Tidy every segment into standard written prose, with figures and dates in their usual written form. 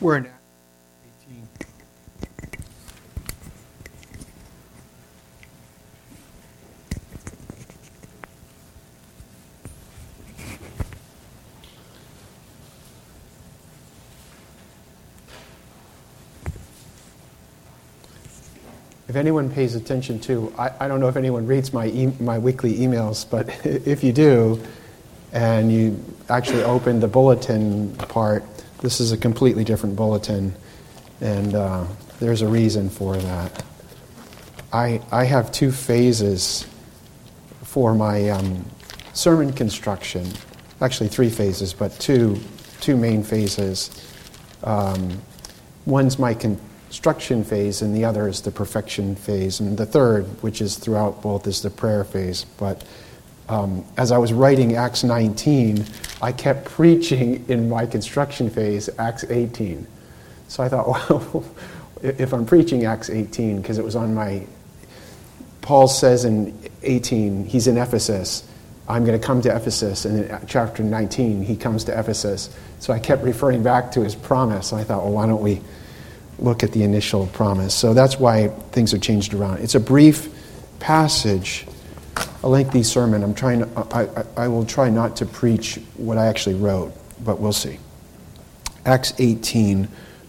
We're in Acts 18. If anyone pays attention to, I don't know if anyone reads my weekly emails, but if you do, and you actually open the bulletin part, this is a completely different bulletin, and there's a reason for that. I have two phases for my sermon construction, actually three phases, but two main phases. One's my construction phase, and the other is the perfection phase, and the third, which is throughout both, is the prayer phase. But as I was writing Acts 19, I kept preaching in my construction phase Acts 18. So I thought, well, if I'm preaching Acts 18, because it was on my... Paul says in 18, he's in Ephesus, I'm going to come to Ephesus, and in chapter 19, he comes to Ephesus. So I kept referring back to his promise, and I thought, well, why don't we look at the initial promise. So that's why things are changed around. It's a brief passage, a lengthy sermon. I will try not to preach what I actually wrote, but we'll see. Acts 18,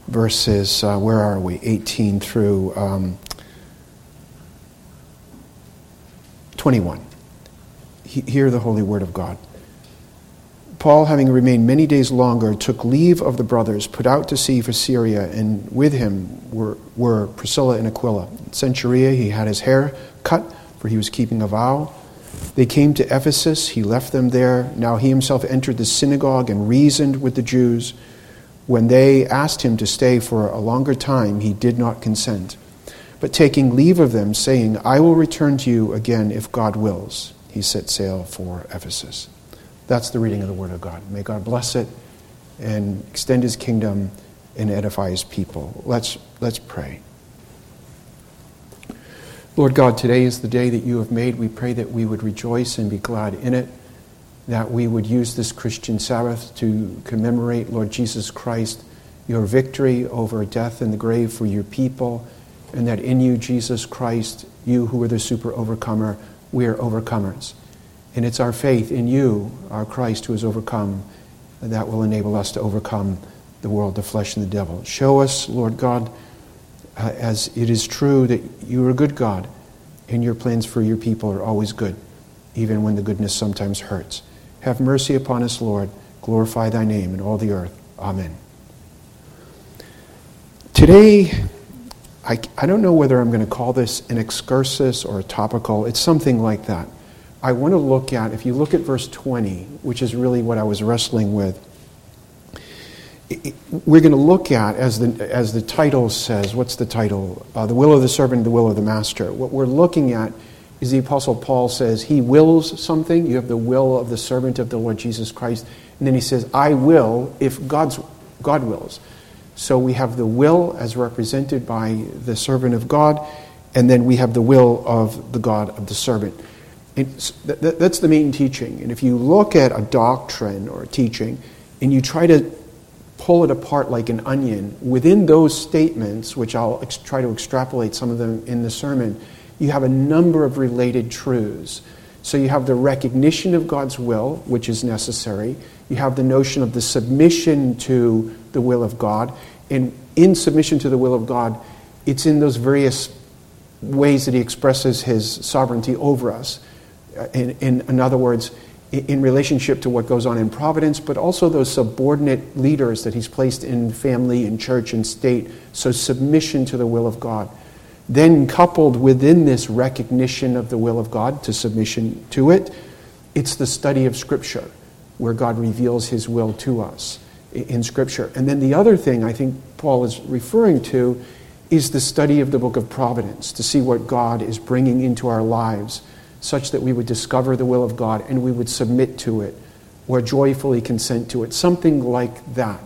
verses, 18 through 21. Hear the holy word of God. Paul, having remained many days longer, took leave of the brothers, put out to sea for Syria, and with him were Priscilla and Aquila. In Centuria, he had his hair cut, for he was keeping a vow. They came to Ephesus. He left them there. Now he himself entered the synagogue and reasoned with the Jews. When they asked him to stay for a longer time, he did not consent, but taking leave of them, saying, I will return to you again if God wills, he set sail for Ephesus. That's the reading of the Word of God. May God bless it and extend His kingdom and edify His people. Let's pray. Lord God, today is the day that you have made. We pray that we would rejoice and be glad in it, that we would use this Christian Sabbath to commemorate, Lord Jesus Christ, your victory over death and the grave for your people, and that in you, Jesus Christ, you who are the super overcomer, we are overcomers. And it's our faith in you, our Christ, who has overcome, that will enable us to overcome the world, the flesh, and the devil. Show us, Lord God, as it is true that you are a good God, and your plans for your people are always good, even when the goodness sometimes hurts. Have mercy upon us, Lord. Glorify thy name in all the earth. Amen. Today, I don't know whether I'm going to call this an excursus or a topical. It's something like that. I want to look at, if you look at verse 20, which is really what I was wrestling with, we're going to look at, as the title says, what's the title? The will of the servant, the will of the master. What we're looking at is the Apostle Paul says, he wills something. You have the will of the servant of the Lord Jesus Christ. And then he says, I will if God wills. So we have the will as represented by the servant of God, and then we have the will of the God of the servant. That's the main teaching. And if you look at a doctrine or a teaching and you try to pull it apart like an onion, within those statements, which I'll try to extrapolate some of them in the sermon, you have a number of related truths. So you have the recognition of God's will, which is necessary. You have the notion of the submission to the will of God. And in submission to the will of God, it's in those various ways that he expresses his sovereignty over us. In other words, in relationship to what goes on in providence, but also those subordinate leaders that he's placed in family and church and state. So submission to the will of God. Then coupled within this recognition of the will of God to submission to it, it's the study of Scripture, where God reveals his will to us in Scripture. And then the other thing I think Paul is referring to is the study of the book of providence, to see what God is bringing into our lives, such that we would discover the will of God and we would submit to it or joyfully consent to it, something like that.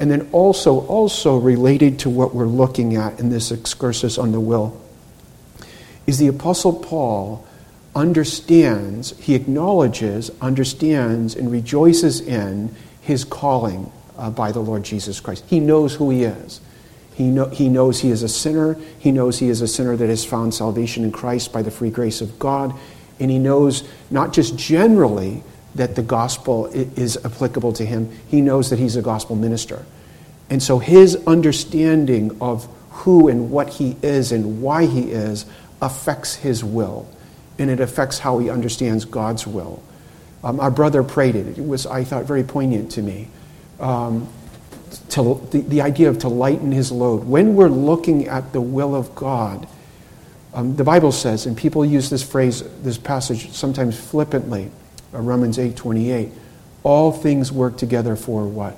And then also related to what we're looking at in this excursus on the will is the Apostle Paul understands, he acknowledges, understands, and rejoices in his calling by the Lord Jesus Christ. He knows who he is. He knows he is a sinner. He knows he is a sinner that has found salvation in Christ by the free grace of God. And he knows not just generally that the gospel is applicable to him. He knows that he's a gospel minister. And so his understanding of who and what he is and why he is affects his will. And it affects how he understands God's will. Our brother prayed it. It was, I thought, very poignant to me. The idea of to lighten his load. When we're looking at the will of God, the Bible says, and people use this phrase, this passage sometimes flippantly, Romans 8:28, all things work together for what?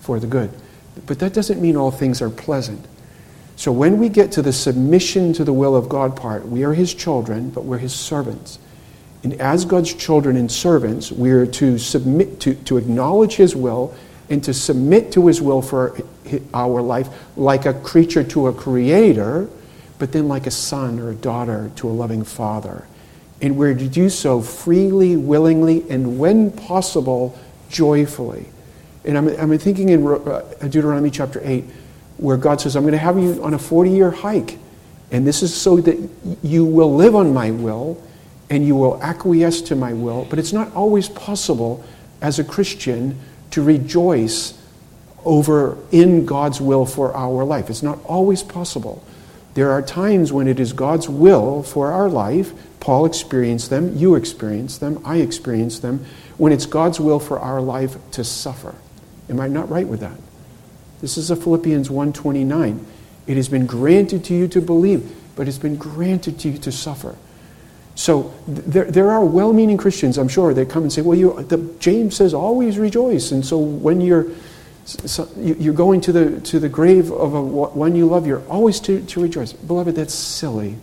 For the good. But that doesn't mean all things are pleasant. So when we get to the submission to the will of God part, we are his children, but we're his servants. And as God's children and servants, we are to submit, to acknowledge his will and to submit to his will for our life like a creature to a creator, but then like a son or a daughter to a loving father. And we're to do so freely, willingly, and when possible, joyfully. And I'm thinking in Deuteronomy chapter 8, where God says, I'm going to have you on a 40-year hike, and this is so that you will live on my will, and you will acquiesce to my will. But it's not always possible as a Christian to rejoice over in God's will for our life. It's not always possible. There are times when it is God's will for our life. Paul experienced them, you experienced them, I experienced them, when it's God's will for our life to suffer. Am I not right with that? This is a Philippians 1:29. It has been granted to you to believe, but it's been granted to you to suffer. So there are well-meaning Christians, I'm sure, that come and say, well, James says always rejoice. And so when you're going to the grave of one you love, you're always to rejoice. Beloved, that's silly.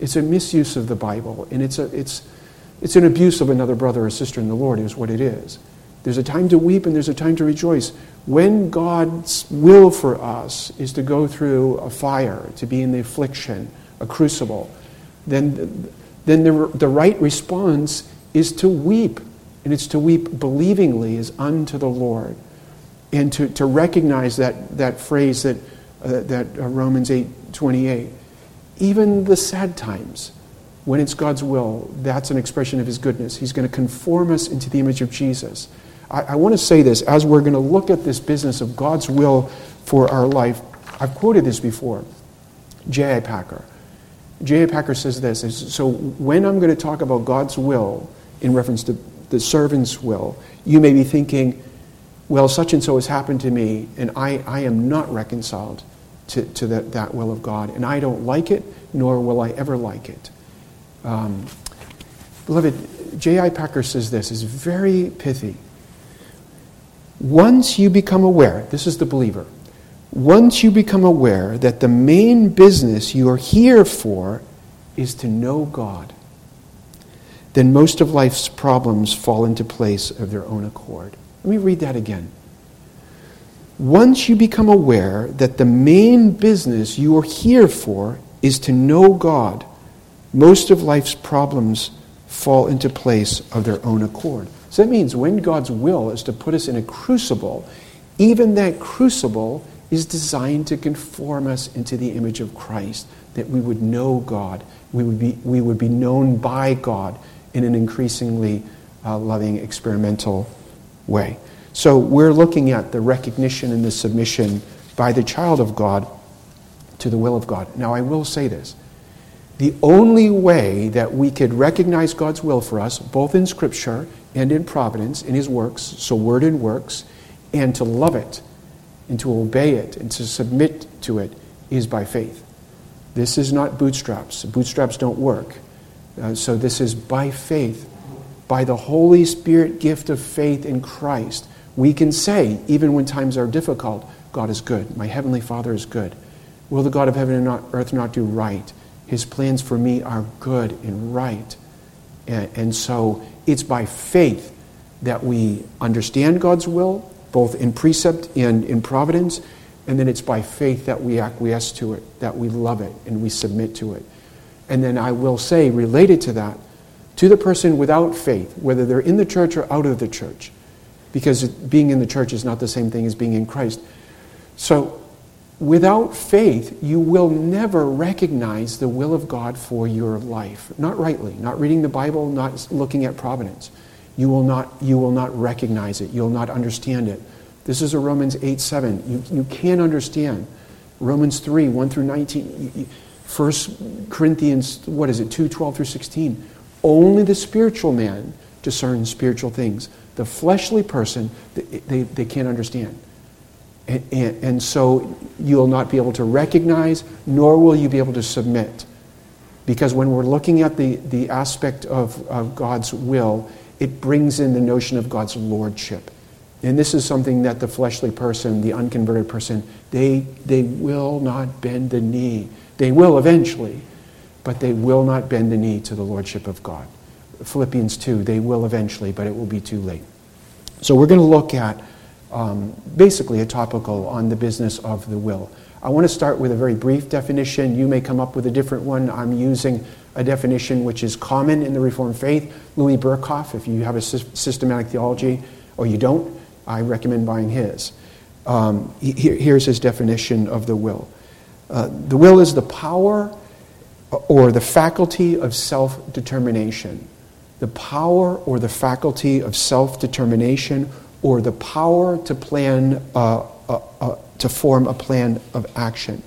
It's a misuse of the Bible, and it's an abuse of another brother or sister in the Lord is what it is. There's a time to weep, and there's a time to rejoice. When God's will for us is to go through a fire, to be in the affliction, a crucible, then the right response is to weep, and it's to weep believingly as unto the Lord. And to recognize that phrase that Romans 8:28, even the sad times, when it's God's will, that's an expression of his goodness. He's going to conform us into the image of Jesus. I want to say this, as we're going to look at this business of God's will for our life, I've quoted this before, J.I. Packer. J.I. Packer says this, so when I'm going to talk about God's will in reference to the servant's will, you may be thinking, well, such and so has happened to me, and I am not reconciled to that will of God, and I don't like it, nor will I ever like it. Beloved, J.I. Packer says this, is very pithy. Once you become aware, this is the believer, once you become aware that the main business you are here for is to know God, then most of life's problems fall into place of their own accord. Let me read that again. Once you become aware that the main business you are here for is to know God, most of life's problems fall into place of their own accord. So that means when God's will is to put us in a crucible, even that crucible is designed to conform us into the image of Christ, that we would know God, we would be known by God in an increasingly loving, experimental way. So we're looking at the recognition and the submission by the child of God to the will of God. Now I will say this. The only way that we could recognize God's will for us, both in Scripture and in providence, in his works, so word and works, and to love it, and to obey it, and to submit to it, is by faith. This is not bootstraps. Bootstraps don't work. So this is by faith. By the Holy Spirit gift of faith in Christ, we can say, even when times are difficult, God is good. My heavenly Father is good. Will the God of heaven and earth not do right? His plans for me are good and right. And so it's by faith that we understand God's will, both in precept and in providence, and then it's by faith that we acquiesce to it, that we love it, and we submit to it. And then I will say, related to that, to the person without faith, whether they're in the church or out of the church. because being in the church is not the same thing as being in Christ. So without faith, you will never recognize the will of God for your life. Not rightly, not reading the Bible, not looking at providence. You will not recognize it. You'll not understand it. This is a Romans 8:7. You can't understand. Romans 3:1-19. 1 Corinthians, 2:12-16. Only the spiritual man discerns spiritual things. The fleshly person, they can't understand. And so you'll not be able to recognize, nor will you be able to submit. Because when we're looking at the aspect of God's will, it brings in the notion of God's lordship. And this is something that the fleshly person, the unconverted person, they will not bend the knee. They will eventually, but they will not bend the knee to the lordship of God. Philippians 2, they will eventually, but it will be too late. So we're going to look at basically a topical on the business of the will. I want to start with a very brief definition. You may come up with a different one. I'm using a definition which is common in the Reformed faith. Louis Burkhoff, if you have a systematic theology, or you don't, I recommend buying his. Here's his definition of the will. The will is the power or the faculty of self-determination. The power or the faculty of self-determination, or the power to plan, to form a plan of action.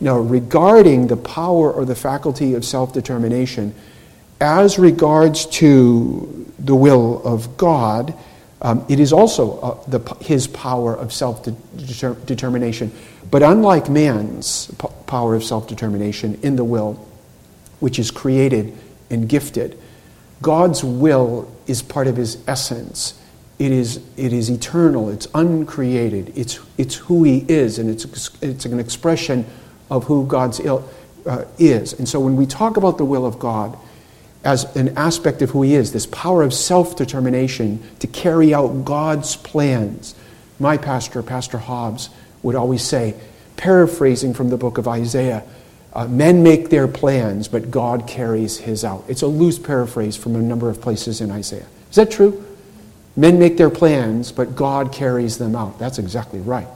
Now, regarding the power or the faculty of self-determination, as regards to the will of God, it is also His power of self-determination. But unlike man's power of self-determination in the will, which is created and gifted, God's will is part of His essence. It is eternal. It's uncreated. It's who He is, and it's an expression of who God's is. And so when we talk about the will of God as an aspect of who He is, this power of self-determination to carry out God's plans. My pastor, Pastor Hobbs, would always say, paraphrasing from the book of Isaiah, men make their plans, but God carries His out. It's a loose paraphrase from a number of places in Isaiah. Is that true? Men make their plans, but God carries them out. That's exactly right.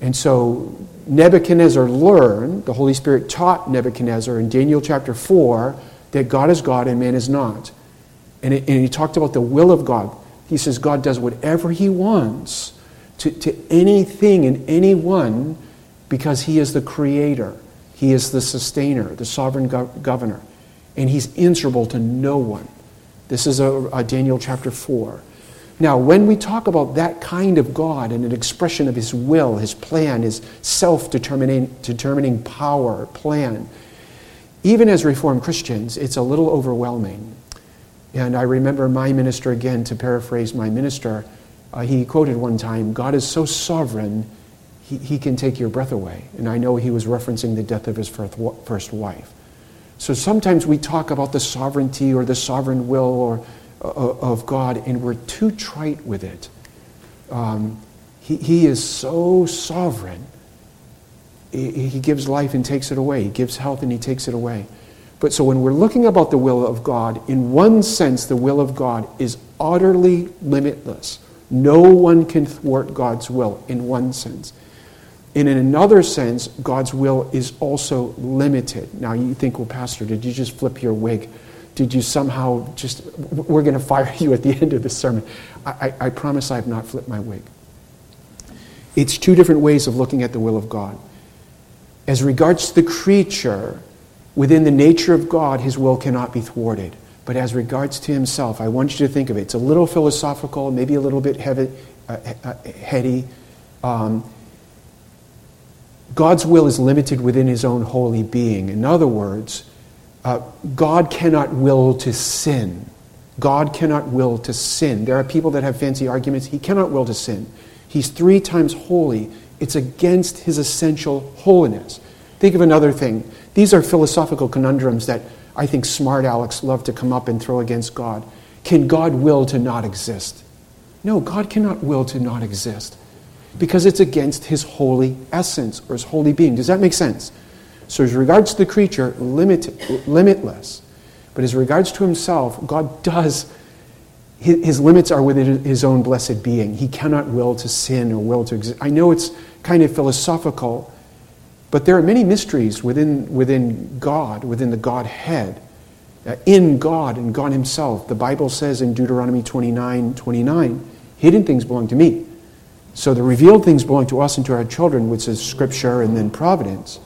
And so Nebuchadnezzar learned, the Holy Spirit taught Nebuchadnezzar in Daniel chapter 4, that God is God and man is not. And he talked about the will of God. He says God does whatever He wants to anything and anyone, because He is the creator. He is the sustainer, the sovereign governor. And He's answerable to no one. This is a Daniel chapter 4. Now, when we talk about that kind of God and an expression of His will, His plan, His self-determining power, plan, even as Reformed Christians, it's a little overwhelming. And I remember my minister, again, to paraphrase my minister, he quoted one time, God is so sovereign, he can take your breath away. And I know he was referencing the death of his first wife. So sometimes we talk about the sovereignty or the sovereign will or of God, and we're too trite with it. He is so sovereign. He gives life and takes it away. He gives health and He takes it away. But so when we're looking about the will of God, in one sense, the will of God is utterly limitless. No one can thwart God's will in one sense. And in another sense, God's will is also limited. Now you think, well, Pastor, did you just flip your wig? Did you somehow just, we're going to fire you at the end of this sermon? I promise I have not flipped my wig. It's two different ways of looking at the will of God. As regards to the creature, within the nature of God, His will cannot be thwarted. But as regards to Himself, I want you to think of it. It's a little philosophical, maybe a little bit heady. God's will is limited within His own holy being. In other words, God cannot will to sin. God cannot will to sin. There are people that have fancy arguments. He cannot will to sin. He's 3 times holy. It's against His essential holiness. Think of another thing. These are philosophical conundrums that I think smart Alex love to come up and throw against God. Can God will to not exist? No, God cannot will to not exist, because it's against His holy essence or His holy being. Does that make sense? So as regards to the creature, limitless. But as regards to Himself, God does His limits are within his own blessed being. He cannot will to sin or will to exist. I know it's kind of philosophical, but there are many mysteries within God, within the Godhead, in God and God himself. The Bible says in Deuteronomy 29:29, hidden things belong to me. So the revealed things belong to us and to our children, which is Scripture and then providence.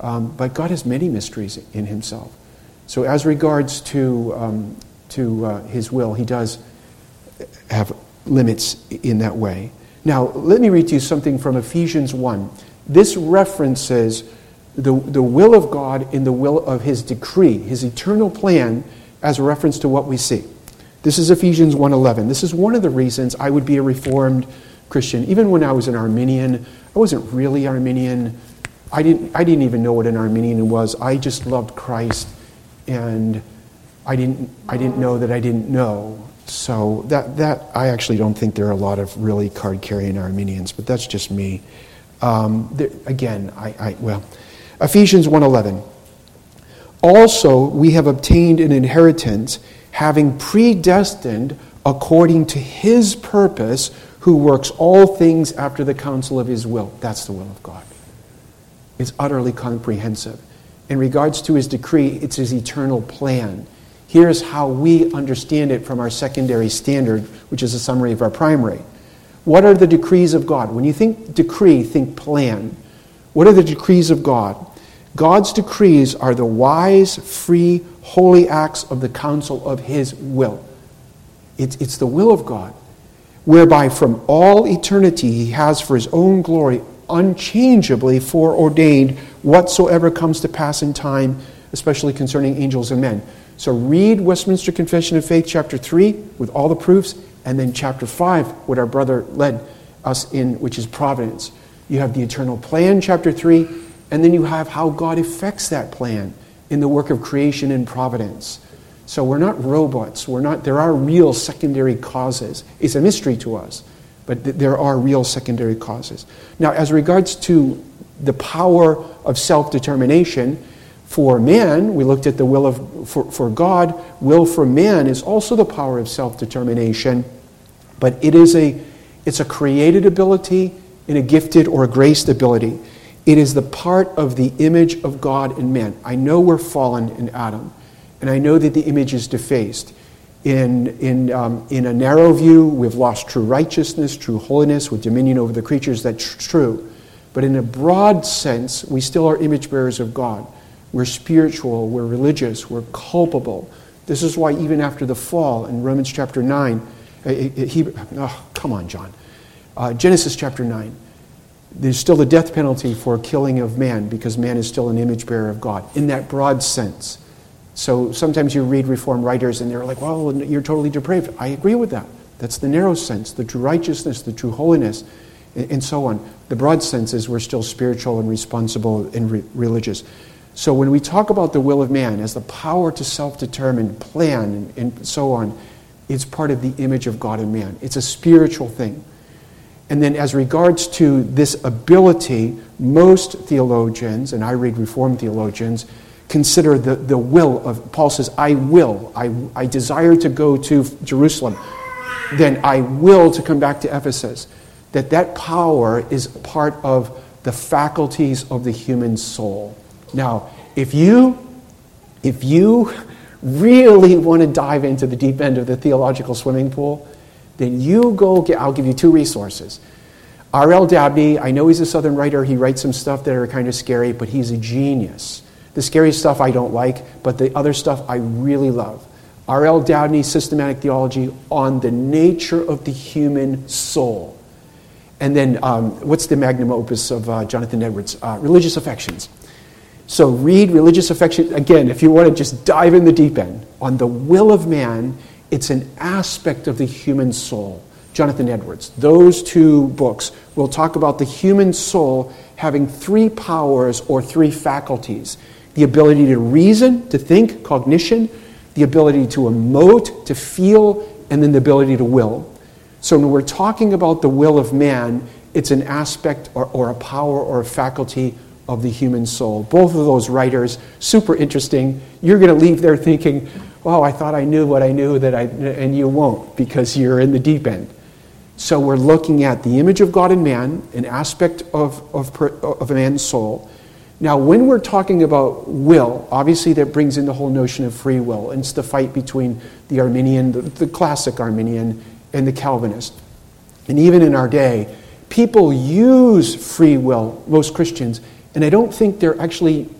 But God has many mysteries in himself. So as regards to his will, he does have limits in that way. Now, let me read to you something from Ephesians 1. This references the will of God in the will of his decree, his eternal plan, as a reference to what we see. This is Ephesians 1:11. This is one of the reasons I would be a Reformed Christian. Even when I was an Arminian, I wasn't really Arminian. I didn't even know what an Arminian was. I just loved Christ, and I didn't know that I didn't know. So that I actually don't think there are a lot of really card-carrying Arminians, but that's just me. Ephesians 1:11. Also, we have obtained an inheritance, having predestined according to his purpose, who works all things after the counsel of his will. That's the will of God. It's utterly comprehensive. In regards to his decree, it's his eternal plan. Here's how we understand it from our secondary standard, which is a summary of our primary. What are the decrees of God? When you think decree, think plan. What are the decrees of God? God's decrees are the wise, free, holy acts of the counsel of his will. It's the will of God, whereby from all eternity he has for his own glory unchangeably foreordained whatsoever comes to pass in time, especially concerning angels and men. So read Westminster Confession of Faith, chapter 3, with all the proofs, and then chapter 5, what our brother led us in, which is providence. You have the eternal plan, chapter 3, and then you have how God effects that plan in the work of creation and providence. So we're not robots. There are real secondary causes. It's a mystery to us, but there are real secondary causes. Now, as regards to the power of self-determination for man, we looked at the will for God. Will for man is also the power of self-determination, but it's a created ability and a gifted or a graced ability. It is the part of the image of God in man. I know we're fallen in Adam, and I know that the image is defaced. In a narrow view, we've lost true righteousness, true holiness, with dominion over the creatures. That's true. But in a broad sense, we still are image bearers of God. We're spiritual, we're religious, we're culpable. This is why even after the fall, in Romans chapter 9, Genesis chapter 9, there's still the death penalty for killing of man, because man is still an image bearer of God, in that broad sense. So sometimes you read Reformed writers and they're like, well, you're totally depraved. I agree with that. That's the narrow sense, the true righteousness, the true holiness, and so on. The broad sense is we're still spiritual and responsible and religious. So when we talk about the will of man as the power to self-determine, plan, and so on, it's part of the image of God in man. It's a spiritual thing. And then as regards to this ability, most theologians, and I read Reformed theologians, consider the will of, Paul says, I will, I desire to go to Jerusalem, then I will to come back to Ephesus. That power is part of the faculties of the human soul. Now, if you really want to dive into the deep end of the theological swimming pool, then I'll give you two resources. R.L. Dabney, I know he's a Southern writer, he writes some stuff that are kind of scary, but he's a genius. The scary stuff I don't like, but the other stuff I really love. R.L. Dabney's Systematic Theology on the Nature of the Human Soul. And then, what's the magnum opus of Jonathan Edwards? Religious Affections. So read Religious Affections. Again, if you want to just dive in the deep end. On the will of man, it's an aspect of the human soul. Jonathan Edwards. Those two books will talk about the human soul having three powers or three faculties. The ability to reason, to think, cognition, the ability to emote, to feel, and then the ability to will. So when we're talking about the will of man, it's an aspect or a power or a faculty of the human soul. Both of those writers, super interesting. You're going to leave there thinking, oh, I thought I knew what I knew, and you won't, because you're in the deep end. So we're looking at the image of God in man, an aspect of a man's soul. Now, when we're talking about will, obviously that brings in the whole notion of free will. And it's the fight between the Arminian, the classic Arminian, and the Calvinist. And even in our day, people use free will, most Christians, and I don't think they're actually,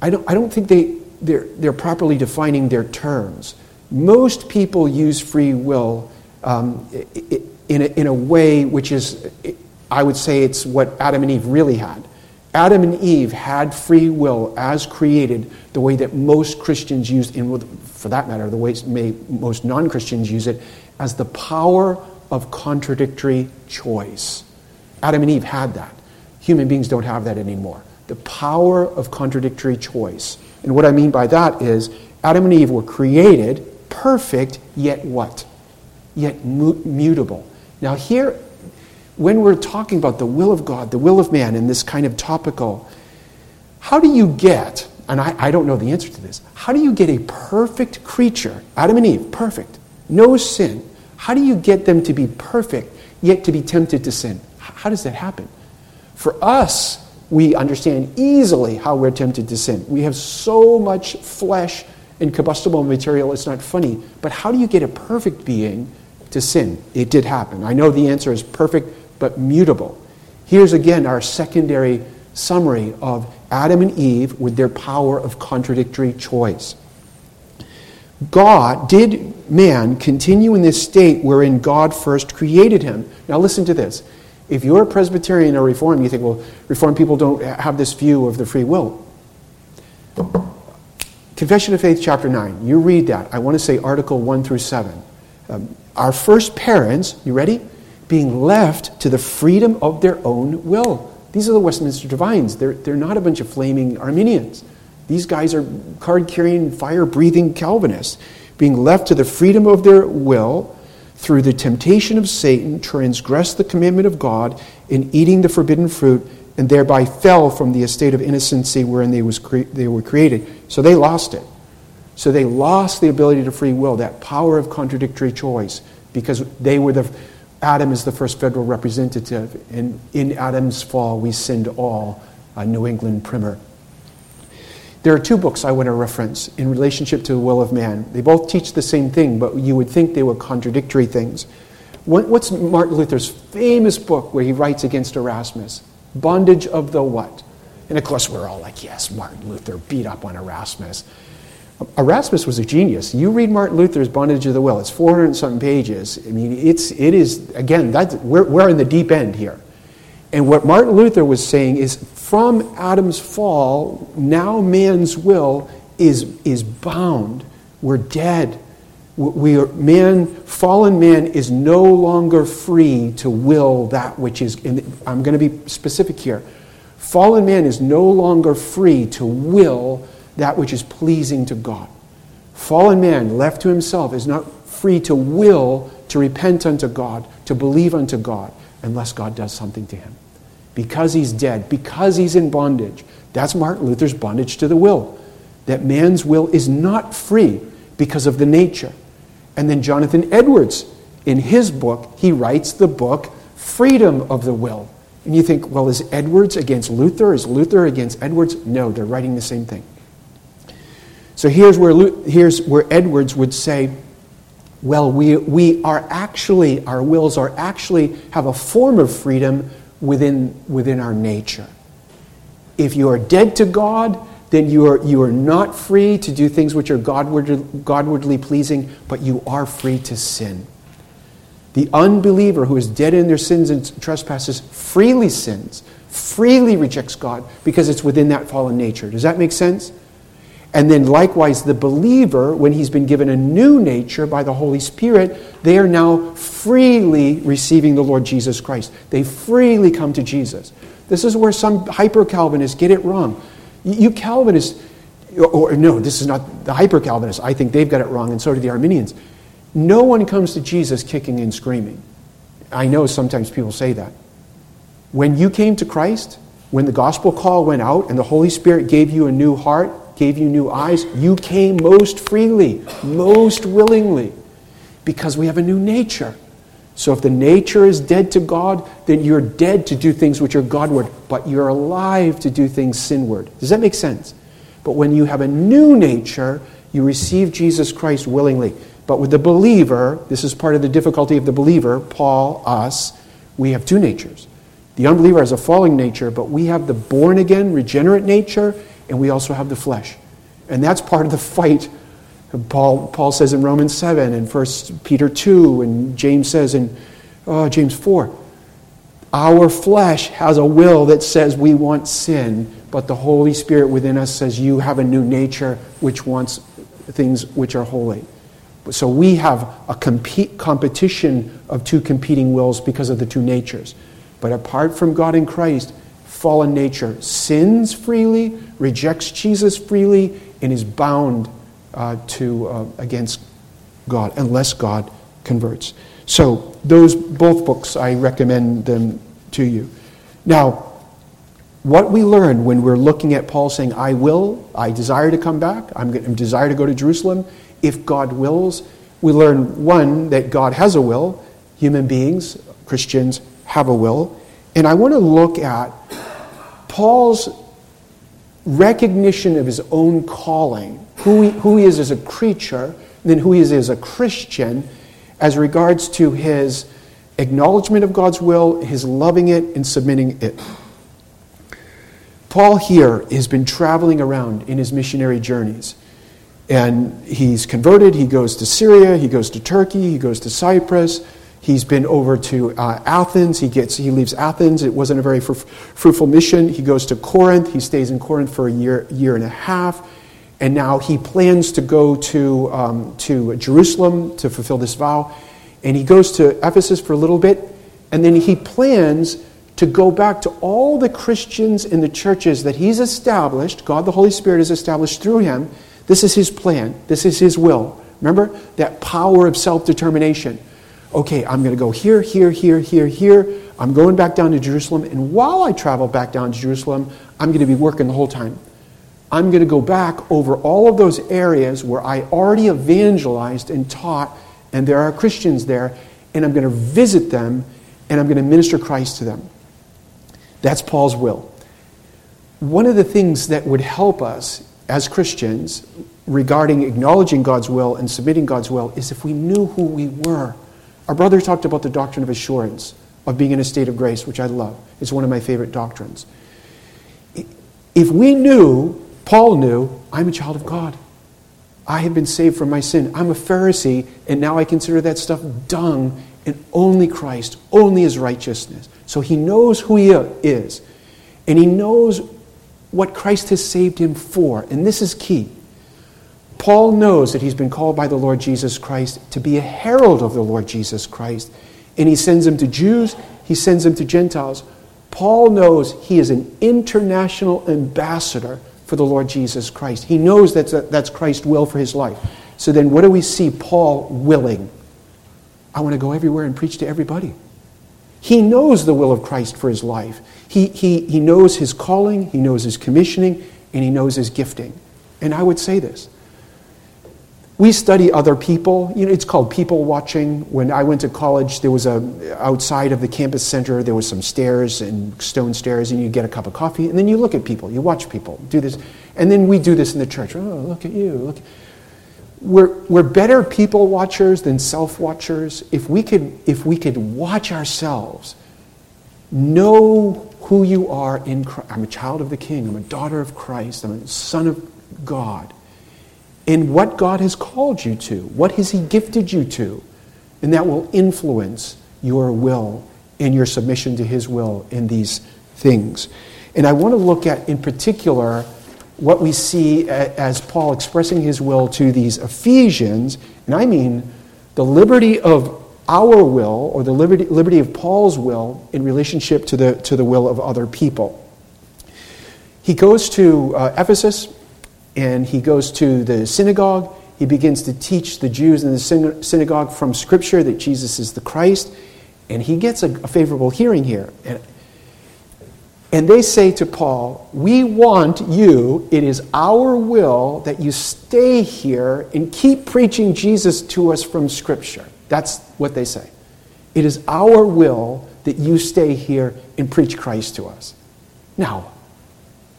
I don't think they're properly defining their terms. Most people use free will in a way which is, I would say it's what Adam and Eve really had. Adam and Eve had free will as created, the way that most Christians use, and for that matter, the way most non-Christians use it, as the power of contradictory choice. Adam and Eve had that. Human beings don't have that anymore. The power of contradictory choice. And what I mean by that is, Adam and Eve were created perfect, yet what? Yet mutable. Now here, when we're talking about the will of God, the will of man, in this kind of topical, how do you get, and I don't know the answer to this, how do you get a perfect creature, Adam and Eve, perfect, no sin, how do you get them to be perfect, yet to be tempted to sin? How does that happen? For us, we understand easily how we're tempted to sin. We have so much flesh and combustible material, it's not funny, but how do you get a perfect being to sin? It did happen. I know the answer is perfect, but mutable. Here's again our secondary summary of Adam and Eve with their power of contradictory choice. Did man continue in this state wherein God first created him? Now listen to this. If you're a Presbyterian or Reformed, you think, well, Reformed people don't have this view of the free will. Confession of Faith, chapter 9. You read that. I want to say article 1 through 7. Our first parents, you ready? Being left to the freedom of their own will. These are the Westminster Divines. They're not a bunch of flaming Arminians. These guys are card-carrying, fire-breathing Calvinists. Being left to the freedom of their will, through the temptation of Satan, transgressed the commandment of God in eating the forbidden fruit, and thereby fell from the estate of innocency wherein they were created. So they lost it. So they lost the ability to free will, that power of contradictory choice, because they were Adam is the first federal representative, and in Adam's fall we sinned all, New England primer. There are two books I want to reference in relationship to the will of man. They both teach the same thing, but you would think they were contradictory things. What's Martin Luther's famous book where he writes against Erasmus? Bondage of the what? And of course we're all like, yes, Martin Luther beat up on Erasmus. Erasmus was a genius. You read Martin Luther's Bondage of the Will. It's 400-something pages. I mean, it is, again, we're in the deep end here. And what Martin Luther was saying is, from Adam's fall, now man's will is bound. We're dead. Fallen man is no longer free to will that which is, and I'm going to be specific here. Fallen man is no longer free to will that which is pleasing to God. Fallen man, left to himself, is not free to will to repent unto God, to believe unto God, unless God does something to him. Because he's dead, because he's in bondage. That's Martin Luther's bondage to the will. That man's will is not free because of the nature. And then Jonathan Edwards, in his book, he writes the book Freedom of the Will. And you think, well, is Edwards against Luther? Is Luther against Edwards? No, they're writing the same thing. So here's where Edwards would say, well, we are actually, our wills are actually, have a form of freedom within our nature. If you are dead to God, then you are not free to do things which are Godwardly pleasing, but you are free to sin. The unbeliever who is dead in their sins and trespasses freely sins, freely rejects God, because it's within that fallen nature. Does that make sense? And then likewise, the believer, when he's been given a new nature by the Holy Spirit, they are now freely receiving the Lord Jesus Christ. They freely come to Jesus. This is where some hyper-Calvinists get it wrong. You Calvinists, or no, this is not the hyper-Calvinists. I think they've got it wrong, and so do the Arminians. No one comes to Jesus kicking and screaming. I know sometimes people say that. When you came to Christ, when the gospel call went out and the Holy Spirit gave you a new heart, gave you new eyes, you came most freely, most willingly, because we have a new nature. So if the nature is dead to God, then you're dead to do things which are Godward, but you're alive to do things sinward. Does that make sense? But when you have a new nature, you receive Jesus Christ willingly. But with the believer, this is part of the difficulty of the believer, Paul, us, we have two natures. The unbeliever has a fallen nature, but we have the born-again, regenerate nature, and we also have the flesh. And that's part of the fight. Paul says in Romans 7 and 1 Peter 2, and James says in James 4, our flesh has a will that says we want sin, but the Holy Spirit within us says you have a new nature which wants things which are holy. So we have a competition of two competing wills because of the two natures. But apart from God in Christ, fallen nature sins freely, rejects Jesus freely, and is bound against God, unless God converts. So those both books, I recommend them to you. Now, what we learn when we're looking at Paul saying, I desire to come back, I desire to go to Jerusalem, if God wills, we learn, one, that God has a will. Human beings, Christians, have a will. And I want to look at Paul's recognition of his own calling, who he is as a creature, and then who he is as a Christian, as regards to his acknowledgement of God's will, his loving it and submitting it. Paul here has been traveling around in his missionary journeys. And he's converted, he goes to Syria, he goes to Turkey, he goes to Cyprus, he's been over to Athens, he leaves Athens, it wasn't a very fruitful mission, he goes to Corinth, he stays in Corinth for a year and a half, and now he plans to go to Jerusalem to fulfill this vow, and he goes to Ephesus for a little bit, and then he plans to go back to all the Christians in the churches that he's established, God the Holy Spirit has established through him. This is his plan. This is his will. Remember that power of self-determination. Okay, I'm going to go here, here, here, here, here. I'm going back down to Jerusalem. And while I travel back down to Jerusalem, I'm going to be working the whole time. I'm going to go back over all of those areas where I already evangelized and taught, and there are Christians there, and I'm going to visit them, and I'm going to minister Christ to them. That's Paul's will. One of the things that would help us as Christians, regarding acknowledging God's will and submitting God's will, is if we knew who we were. Our brother talked about the doctrine of assurance, of being in a state of grace, which I love. It's one of my favorite doctrines. If we knew, Paul knew, I'm a child of God. I have been saved from my sin. I'm a Pharisee, and now I consider that stuff dung, and only Christ, only his righteousness. So he knows who he is, and he knows what Christ has saved him for. And this is key. Paul knows that he's been called by the Lord Jesus Christ to be a herald of the Lord Jesus Christ. And he sends him to Jews. He sends him to Gentiles. Paul knows he is an international ambassador for the Lord Jesus Christ. He knows that's Christ's will for his life. So then what do we see Paul willing? I want to go everywhere and preach to everybody. He knows the will of Christ for his life. He knows his calling, he knows his commissioning, and he knows his gifting. And I would say this. We study other people. It's called people watching. When I went to college, there was outside of the campus center, there was some stairs and stone stairs, and you get a cup of coffee, and then you look at people, you watch people do this. And then we do this in the church. Oh, look at you. Look. We're better people watchers than self-watchers. If we could watch ourselves, know who you are in Christ. I'm a child of the King. I'm a daughter of Christ. I'm a son of God. And what God has called you to, what has he gifted you to, and that will influence your will and your submission to his will in these things. And I want to look at, in particular, what we see as Paul expressing his will to these Ephesians, and I mean the liberty of our will, or the liberty of Paul's will in relationship to the will of other people. He goes to Ephesus, and he goes to the synagogue. He begins to teach the Jews in the synagogue from Scripture that Jesus is the Christ, and he gets a favorable hearing here. And And they say to Paul, we want you, it is our will that you stay here and keep preaching Jesus to us from Scripture. That's what they say. It is our will that you stay here and preach Christ to us. Now,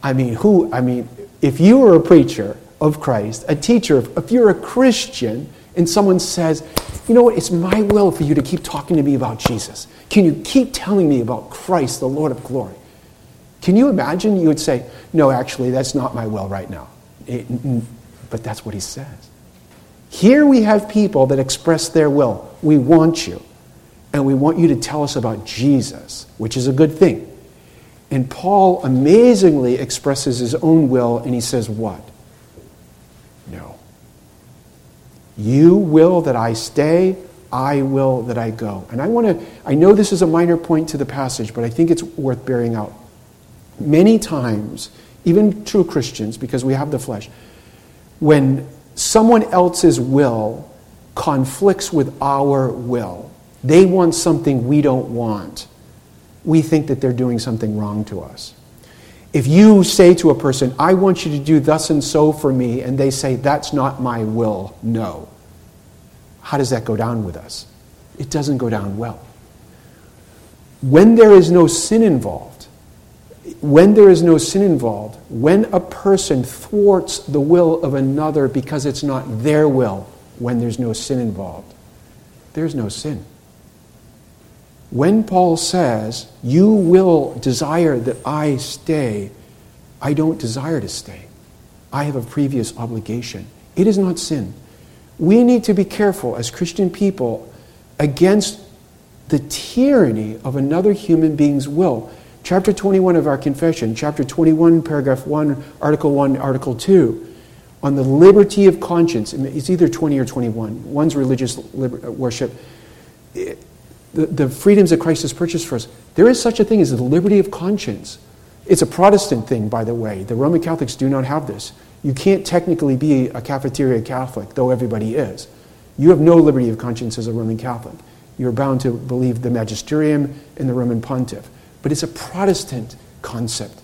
if you were a preacher of Christ, a teacher, if you're a Christian, and someone says, you know what, it's my will for you to keep talking to me about Jesus. Can you keep telling me about Christ, the Lord of glory? Can you imagine? You would say, no, actually, that's not my will right now. But that's what he says. Here we have people that express their will. We want you. And we want you to tell us about Jesus, which is a good thing. And Paul amazingly expresses his own will, and he says what? No. You will that I stay, I will that I go. And I know this is a minor point to the passage, but I think it's worth bearing out. Many times, even true Christians, because we have the flesh, when someone else's will conflicts with our will, they want something we don't want, we think that they're doing something wrong to us. If you say to a person, I want you to do thus and so for me, and they say, that's not my will, no. How does that go down with us? It doesn't go down well. When there is no sin involved, when a person thwarts the will of another because it's not their will, when there's no sin involved, there's no sin. When Paul says, you will desire that I stay, I don't desire to stay. I have a previous obligation. It is not sin. We need to be careful as Christian people against the tyranny of another human being's will. Chapter 21 of our confession, chapter 21, paragraph 1, article 1, article 2, on the liberty of conscience. It's either 20 or 21. One's religious worship. The freedoms that Christ has purchased for us. There is such a thing as the liberty of conscience. It's a Protestant thing, by the way. The Roman Catholics do not have this. You can't technically be a cafeteria Catholic, though everybody is. You have no liberty of conscience as a Roman Catholic. You're bound to believe the magisterium and the Roman pontiff. But it's a Protestant concept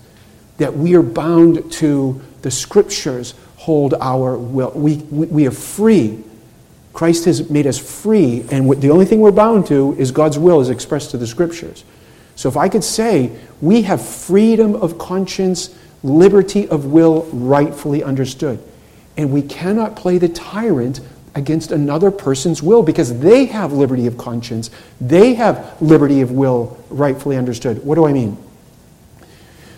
that we are bound to the Scriptures, hold our will. We are free. Christ has made us free, and the only thing we're bound to is God's will as expressed to the Scriptures. So if I could say, we have freedom of conscience, liberty of will, rightfully understood. And we cannot play the tyrant against another person's will because they have liberty of conscience. They have liberty of will, rightfully understood. What do I mean?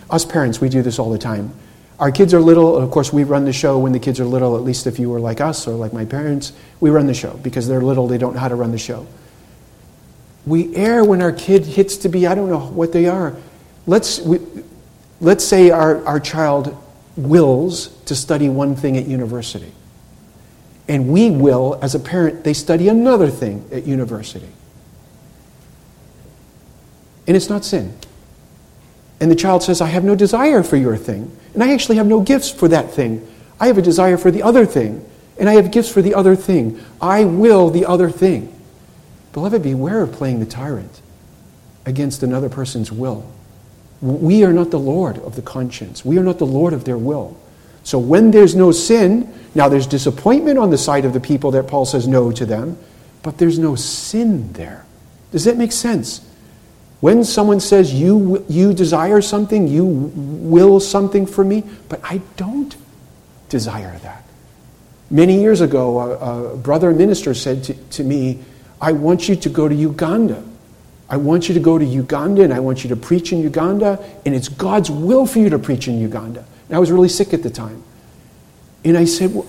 Us parents, we do this all the time. Our kids are little. Of course, we run the show when the kids are little, at least if you were like us or like my parents. We run the show because they're little. They don't know how to run the show. We err when our kid hits to be, I don't know what they are. Let's say our child wills to study one thing at university. And we will, as a parent, they study another thing at university. And it's not sin. And the child says, I have no desire for your thing. And I actually have no gifts for that thing. I have a desire for the other thing. And I have gifts for the other thing. I will the other thing. Beloved, beware of playing the tyrant against another person's will. We are not the Lord of the conscience. We are not the Lord of their will. So when there's no sin, now there's disappointment on the side of the people that Paul says no to them, but there's no sin there. Does that make sense? When someone says, you desire something, you will something for me, but I don't desire that. Many years ago, a brother minister said to me, I want you to go to Uganda. I want you to go to Uganda, and I want you to preach in Uganda, and it's God's will for you to preach in Uganda. And I was really sick at the time. And I said, well,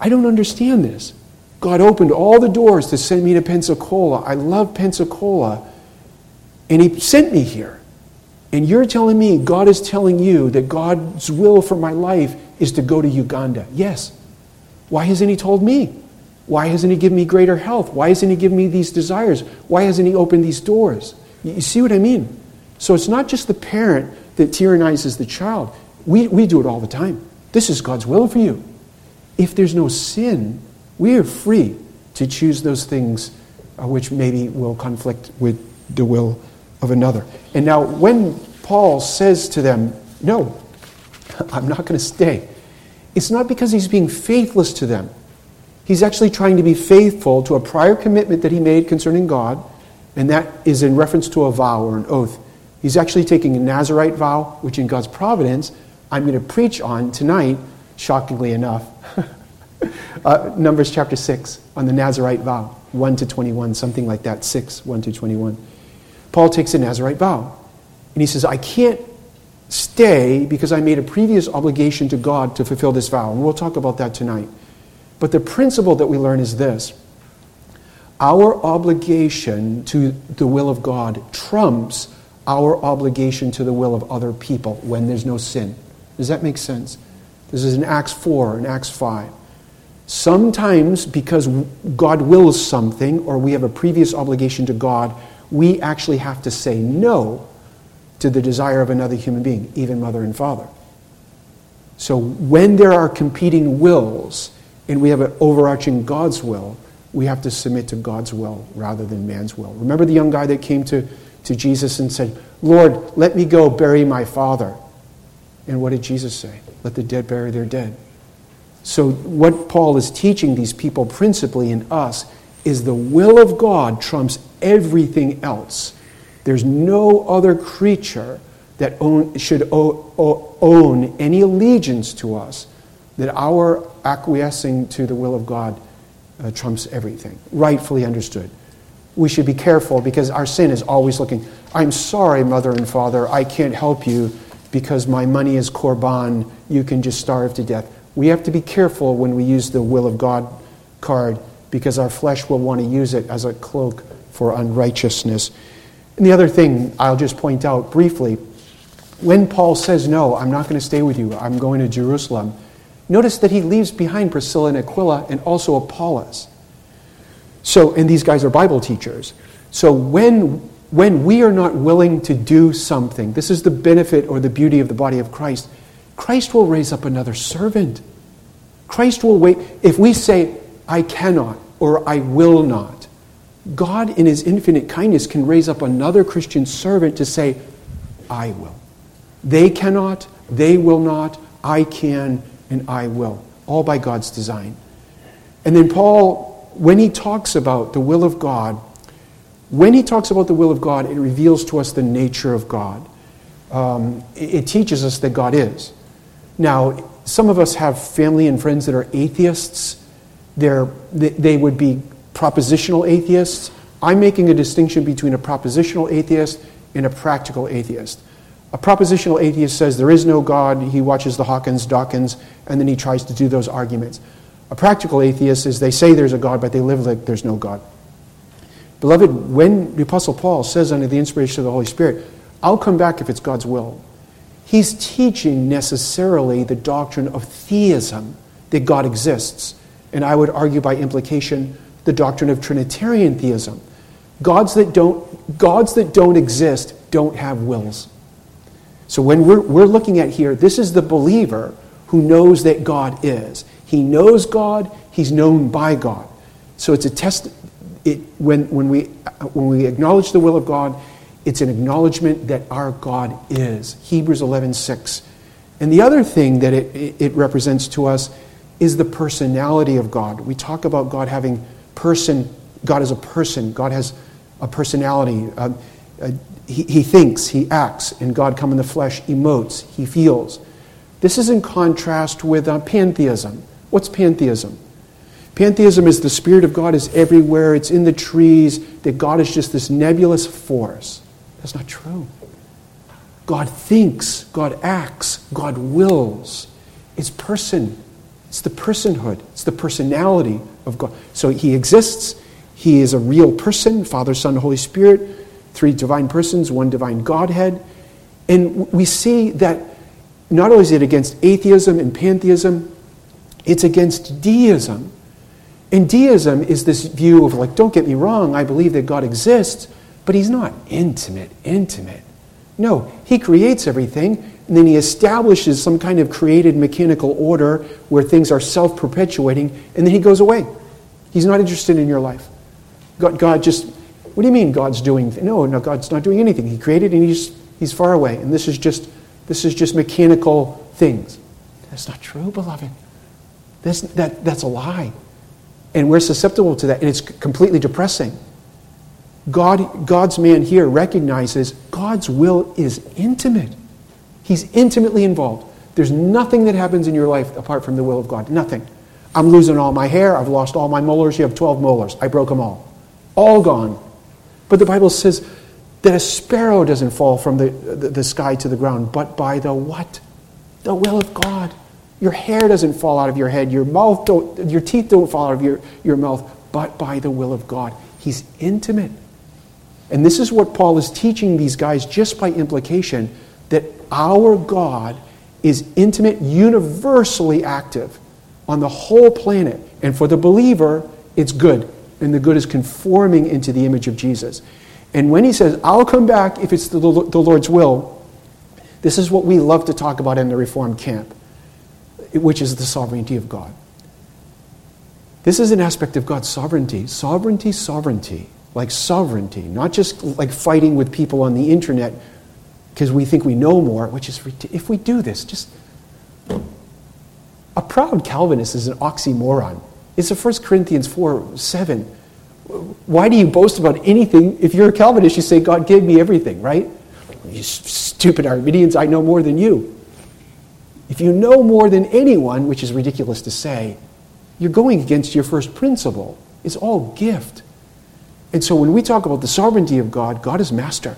I don't understand this. God opened all the doors to send me to Pensacola. I love Pensacola. And he sent me here. And you're telling me, God is telling you that God's will for my life is to go to Uganda. Yes. Why hasn't he told me? Why hasn't he given me greater health? Why hasn't he given me these desires? Why hasn't he opened these doors? You see what I mean? So it's not just the parent that tyrannizes the child. We do it all the time. This is God's will for you. If there's no sin, we are free to choose those things which maybe will conflict with the will of another. And now when Paul says to them, no, I'm not going to stay. It's not because he's being faithless to them. He's actually trying to be faithful to a prior commitment that he made concerning God, and that is in reference to a vow or an oath. He's actually taking a Nazarite vow, which in God's providence, I'm going to preach on tonight, shockingly enough. Numbers chapter 6 on the Nazarite vow, 1 to 21, something like that, 6, 1 to 21. Paul takes a Nazarite vow, and he says, I can't stay because I made a previous obligation to God to fulfill this vow, and we'll talk about that tonight. But the principle that we learn is this. Our obligation to the will of God trumps our obligation to the will of other people when there's no sin. Does that make sense? This is in Acts 4 and Acts 5. Sometimes because God wills something or we have a previous obligation to God, we actually have to say no to the desire of another human being, even mother and father. So when there are competing wills and we have an overarching God's will, we have to submit to God's will rather than man's will. Remember the young guy that came to Jesus and said, Lord, let me go bury my father. And what did Jesus say? Let the dead bury their dead. So what Paul is teaching these people principally in us is the will of God trumps everything else. There's no other creature that should own any allegiance to us, that our acquiescing to the will of God trumps everything, rightfully understood. We should be careful because our sin is always looking, I'm sorry, mother and father, I can't help you because my money is korban, you can just starve to death. We have to be careful when we use the will of God card because our flesh will want to use it as a cloak for unrighteousness. And the other thing I'll just point out briefly, when Paul says, no, I'm not going to stay with you, I'm going to Jerusalem, notice that he leaves behind Priscilla and Aquila and also Apollos. So, and these guys are Bible teachers. So when we are not willing to do something, this is the benefit or the beauty of the body of Christ, Christ will raise up another servant. Christ will wait. If we say, I cannot or I will not, God in his infinite kindness can raise up another Christian servant to say, I will. They cannot, they will not, I can, and I will. All by God's design. And then Paul, when he talks about the will of God, it reveals to us the nature of God. It teaches us that God is. Now, some of us have family and friends that are atheists. They would be propositional atheists. I'm making a distinction between a propositional atheist and a practical atheist. A propositional atheist says there is no God, he watches the Hawkins, Dawkins, and then he tries to do those arguments. A practical atheist is they say there's a God, but they live like there's no God. Beloved, when the Apostle Paul says under the inspiration of the Holy Spirit, I'll come back if it's God's will, he's teaching necessarily the doctrine of theism, that God exists. And I would argue by implication the doctrine of Trinitarian theism. Gods that don't exist don't have wills. So when we're looking at here, this is the believer who knows that God is. He knows God, he's known by God. So it's a test. When we acknowledge the will of God, it's an acknowledgement that our God is. Hebrews 11:6. And the other thing that it represents to us is the personality of God. We talk about God having person. God is a person. God has a personality. He thinks, he acts, and God come in the flesh, emotes, he feels. This is in contrast with pantheism. What's pantheism? Pantheism is the Spirit of God is everywhere, it's in the trees, that God is just this nebulous force. That's not true. God thinks, God acts, God wills. It's person. It's the personhood. It's the personality of God. So he exists. He is a real person, Father, Son, Holy Spirit, three divine persons, one divine Godhead. And we see that not only is it against atheism and pantheism, it's against deism. And deism is this view of like, don't get me wrong, I believe that God exists, but he's not intimate. No, he creates everything, and then he establishes some kind of created mechanical order where things are self-perpetuating, and then he goes away. He's not interested in your life. God just, what do you mean God's doing? No, God's not doing anything. He created and he just He's far away, and this is just mechanical things. That's not true, beloved. That's a lie. And we're susceptible to that, and it's completely depressing. God's man here recognizes God's will is intimate. He's intimately involved. There's nothing that happens in your life apart from the will of God. Nothing. I'm losing all my hair. I've lost all my molars. You have 12 molars. I broke them all. All gone. But the Bible says that a sparrow doesn't fall from the sky to the ground, but by the what? The will of God. Your hair doesn't fall out of your head. Your teeth don't fall out of your mouth, but by the will of God. He's intimate. And this is what Paul is teaching these guys just by implication, that our God is intimate, universally active on the whole planet. And for the believer, it's good. And the good is conforming into the image of Jesus. And when he says, I'll come back if it's the Lord's will, this is what we love to talk about in the Reformed camp, which is the sovereignty of God. This is an aspect of God's sovereignty. Sovereignty. Like sovereignty. Not just like fighting with people on the internet because we think we know more, which is ridiculous. If we do this, just... A proud Calvinist is an oxymoron. It's in 1 Corinthians 4:7. Why do you boast about anything? If you're a Calvinist, you say, God gave me everything, right? You stupid Arminians, I know more than you. If you know more than anyone, which is ridiculous to say, you're going against your first principle. It's all gift. And so when we talk about the sovereignty of God, God is master,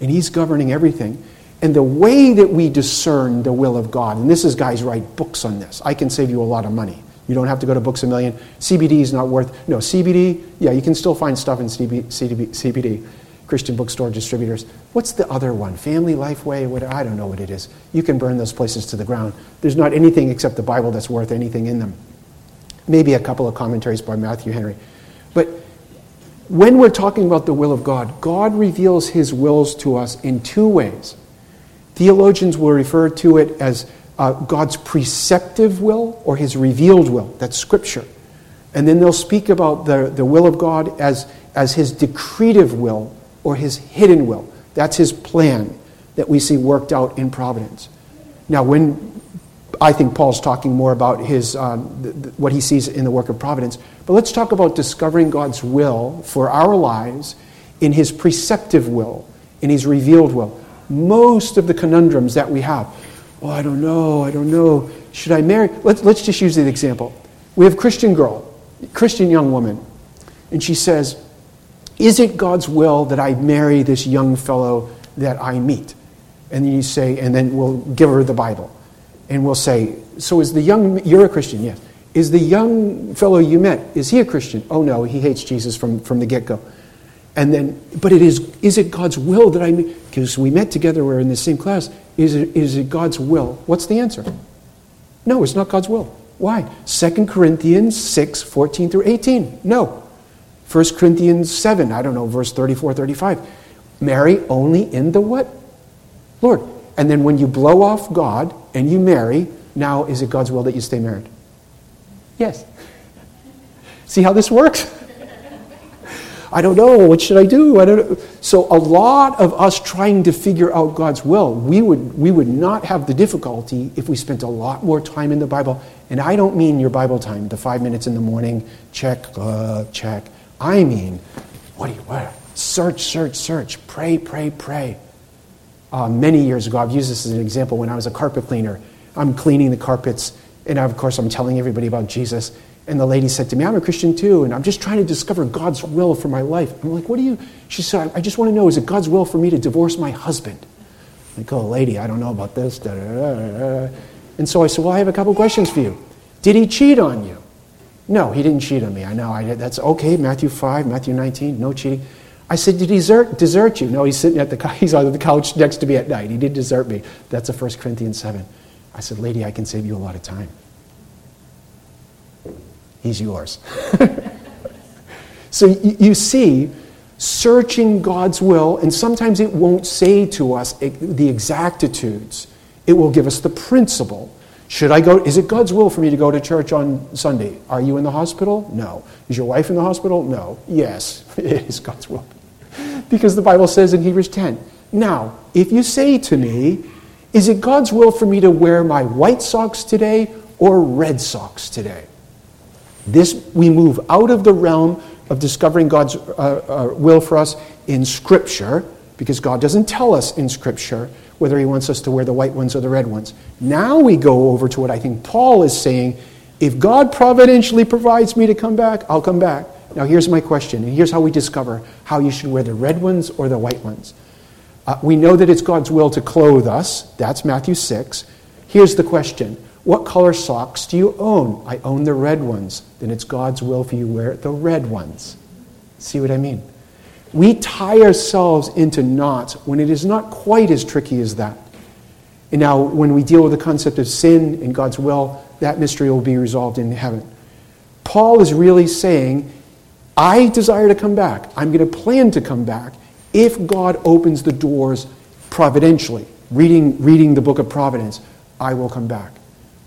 and he's governing everything. And the way that we discern the will of God, and this is, guys, write books on this. I can save you a lot of money. You don't have to go to Books a Million. CBD is not worth... No, CBD, yeah, you can still find stuff in CBD, Christian bookstore distributors. What's the other one? Family Life Way? What, I don't know what it is. You can burn those places to the ground. There's not anything except the Bible that's worth anything in them. Maybe a couple of commentaries by Matthew Henry. But when we're talking about the will of God, God reveals his wills to us in two ways. Theologians will refer to it as God's preceptive will or his revealed will. That's Scripture. And then they'll speak about the will of God as his decretive will or his hidden will. That's his plan that we see worked out in providence. Now, when I think Paul's talking more about his what he sees in the work of providence, but let's talk about discovering God's will for our lives in his preceptive will, in his revealed will. Most of the conundrums that we have. Oh, I don't know. Should I marry? Let's just use the example. We have Christian young woman, and she says, is it God's will that I marry this young fellow that I meet? And then you say, and then we'll give her the Bible. And we'll say, so you're a Christian, yes. Is the young fellow you met, is he a Christian? Oh no, he hates Jesus from the get-go. And then, but is it God's will that I meet? Because we met together, we're in the same class. Is it God's will? What's the answer? No, it's not God's will. Why? 2 Corinthians 6:14-18. No. 1 Corinthians 7, I don't know, verse 34, 35. Marry only in the what? Lord. And then when you blow off God and you marry, now is it God's will that you stay married? Yes. See how this works? I don't know. What should I do? I don't know. So a lot of us trying to figure out God's will, we would not have the difficulty if we spent a lot more time in the Bible. And I don't mean your Bible time, the 5 minutes in the morning, check. I mean, what? Search, pray. Many years ago, I've used this as an example when I was a carpet cleaner. I'm cleaning the carpets, and of course I'm telling everybody about Jesus. And the lady said to me, I'm a Christian too, and I'm just trying to discover God's will for my life. I'm like, what do you... She said, I just want to know, is it God's will for me to divorce my husband? I'm like, oh, lady, I don't know about this. And so I said, well, I have a couple questions for you. Did he cheat on you? No, he didn't cheat on me. I know, that's okay, Matthew 5, Matthew 19, no cheating. I said, did he desert you? No, he's on the couch next to me at night. He did desert me. That's a 1 Corinthians 7. I said, lady, I can save you a lot of time. He's yours. So you see, searching God's will, and sometimes it won't say to us the exactitudes. It will give us the principle. Should I go? Is it God's will for me to go to church on Sunday? Are you in the hospital? No. Is your wife in the hospital? No. Yes, it is God's will. Because the Bible says in Hebrews 10, Now, if you say to me, is it God's will for me to wear my white socks today or red socks today? This, we move out of the realm of discovering God's will for us in Scripture, because God doesn't tell us in Scripture whether he wants us to wear the white ones or the red ones. Now we go over to what I think Paul is saying. If God providentially provides me to come back, I'll come back. Now here's my question, and here's how we discover how you should wear the red ones or the white ones. We know that it's God's will to clothe us. That's Matthew 6. Here's the question. What color socks do you own? I own the red ones. Then it's God's will for you to wear the red ones. See what I mean? We tie ourselves into knots when it is not quite as tricky as that. And now when we deal with the concept of sin and God's will, that mystery will be resolved in heaven. Paul is really saying, I desire to come back. I'm going to plan to come back if God opens the doors providentially. Reading the book of Providence, I will come back.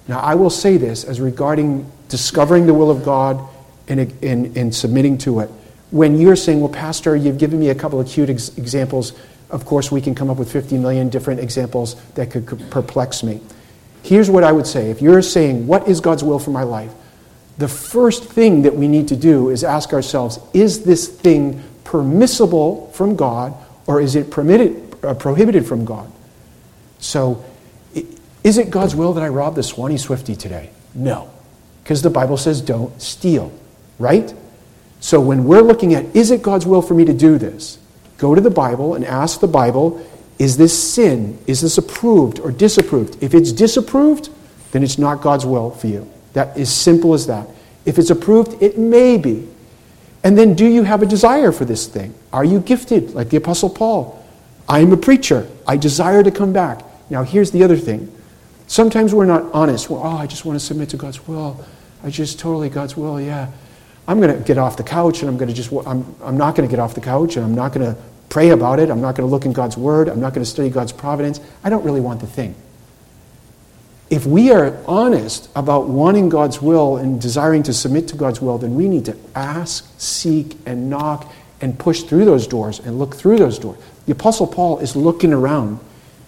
Now, I will say this as regarding discovering the will of God and submitting to it. When you're saying, well, Pastor, you've given me a couple of cute examples. Of course, we can come up with 50 million different examples that could perplex me. Here's what I would say. If you're saying, what is God's will for my life? The first thing that we need to do is ask ourselves, is this thing permissible from God, or is it prohibited from God? So, is it God's will that I rob the Swanee Swifty today? No, because the Bible says don't steal, right? So when we're looking at, is it God's will for me to do this? Go to the Bible and ask the Bible, is this sin? Is this approved or disapproved? If it's disapproved, then it's not God's will for you. That is simple as that. If it's approved, it may be. And then do you have a desire for this thing? Are you gifted, like the Apostle Paul? I'm a preacher. I desire to come back. Now here's the other thing. Sometimes we're not honest. Well, I just want to submit to God's will. I just totally God's will, yeah. I'm going to get off the couch and I'm not going to get off the couch and I'm not going to pray about it. I'm not going to look in God's word. I'm not going to study God's providence. I don't really want the thing. If we are honest about wanting God's will and desiring to submit to God's will, then we need to ask, seek, and knock and push through those doors and look through those doors. The Apostle Paul is looking around.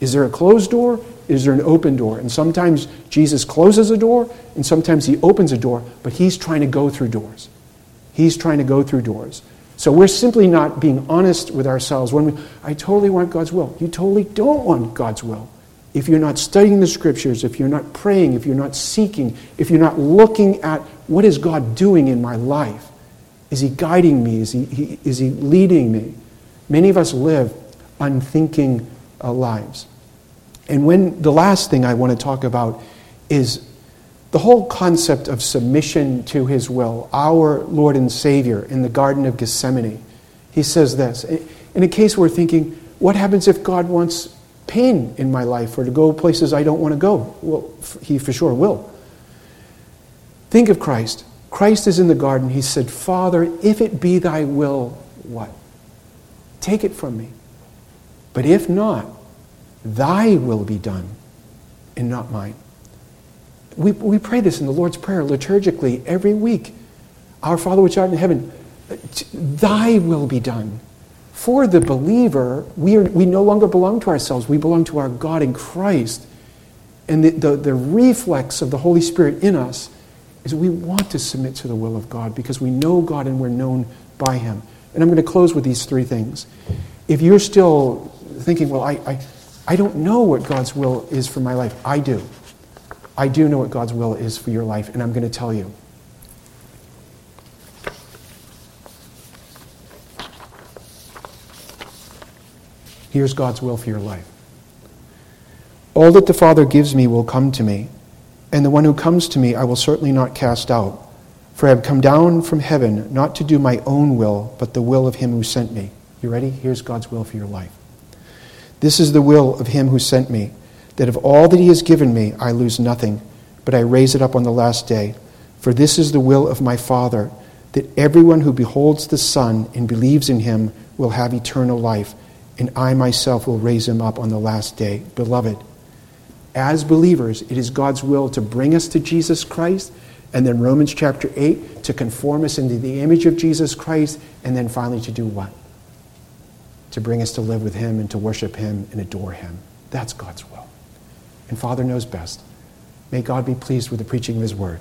Is there a closed door? Is there an open door? And sometimes Jesus closes a door, and sometimes he opens a door, but he's trying to go through doors. He's trying to go through doors. So we're simply not being honest with ourselves when I totally want God's will. You totally don't want God's will. If you're not studying the Scriptures, if you're not praying, if you're not seeking, if you're not looking at what is God doing in my life? Is he guiding me? Is he leading me? Many of us live unthinking lives. And when the last thing I want to talk about is the whole concept of submission to his will. Our Lord and Savior in the Garden of Gethsemane, he says this. In a case we're thinking, what happens if God wants pain in my life or to go places I don't want to go? Well, he for sure will. Think of Christ. Christ is in the garden. He said, Father, if it be thy will, what? Take it from me. But if not, thy will be done and not mine. We pray this in the Lord's Prayer liturgically every week. Our Father which art in heaven, thy will be done. For the believer, we no longer belong to ourselves. We belong to our God in Christ. And the reflex of the Holy Spirit in us is we want to submit to the will of God because we know God and we're known by him. And I'm going to close with these three things. If you're still thinking, well, I don't know what God's will is for my life. I do. I do know what God's will is for your life, and I'm going to tell you. Here's God's will for your life. All that the Father gives me will come to me, and the one who comes to me I will certainly not cast out. For I have come down from heaven not to do my own will, but the will of him who sent me. You ready? Here's God's will for your life. This is the will of him who sent me, that of all that he has given me, I lose nothing, but I raise it up on the last day. For this is the will of my Father, that everyone who beholds the Son and believes in him will have eternal life, and I myself will raise him up on the last day. Beloved, as believers, it is God's will to bring us to Jesus Christ, and then Romans chapter 8, to conform us into the image of Jesus Christ, and then finally to do what? to bring us to live with him and to worship him and adore him. That's God's will. And Father knows best. May God be pleased with the preaching of his word.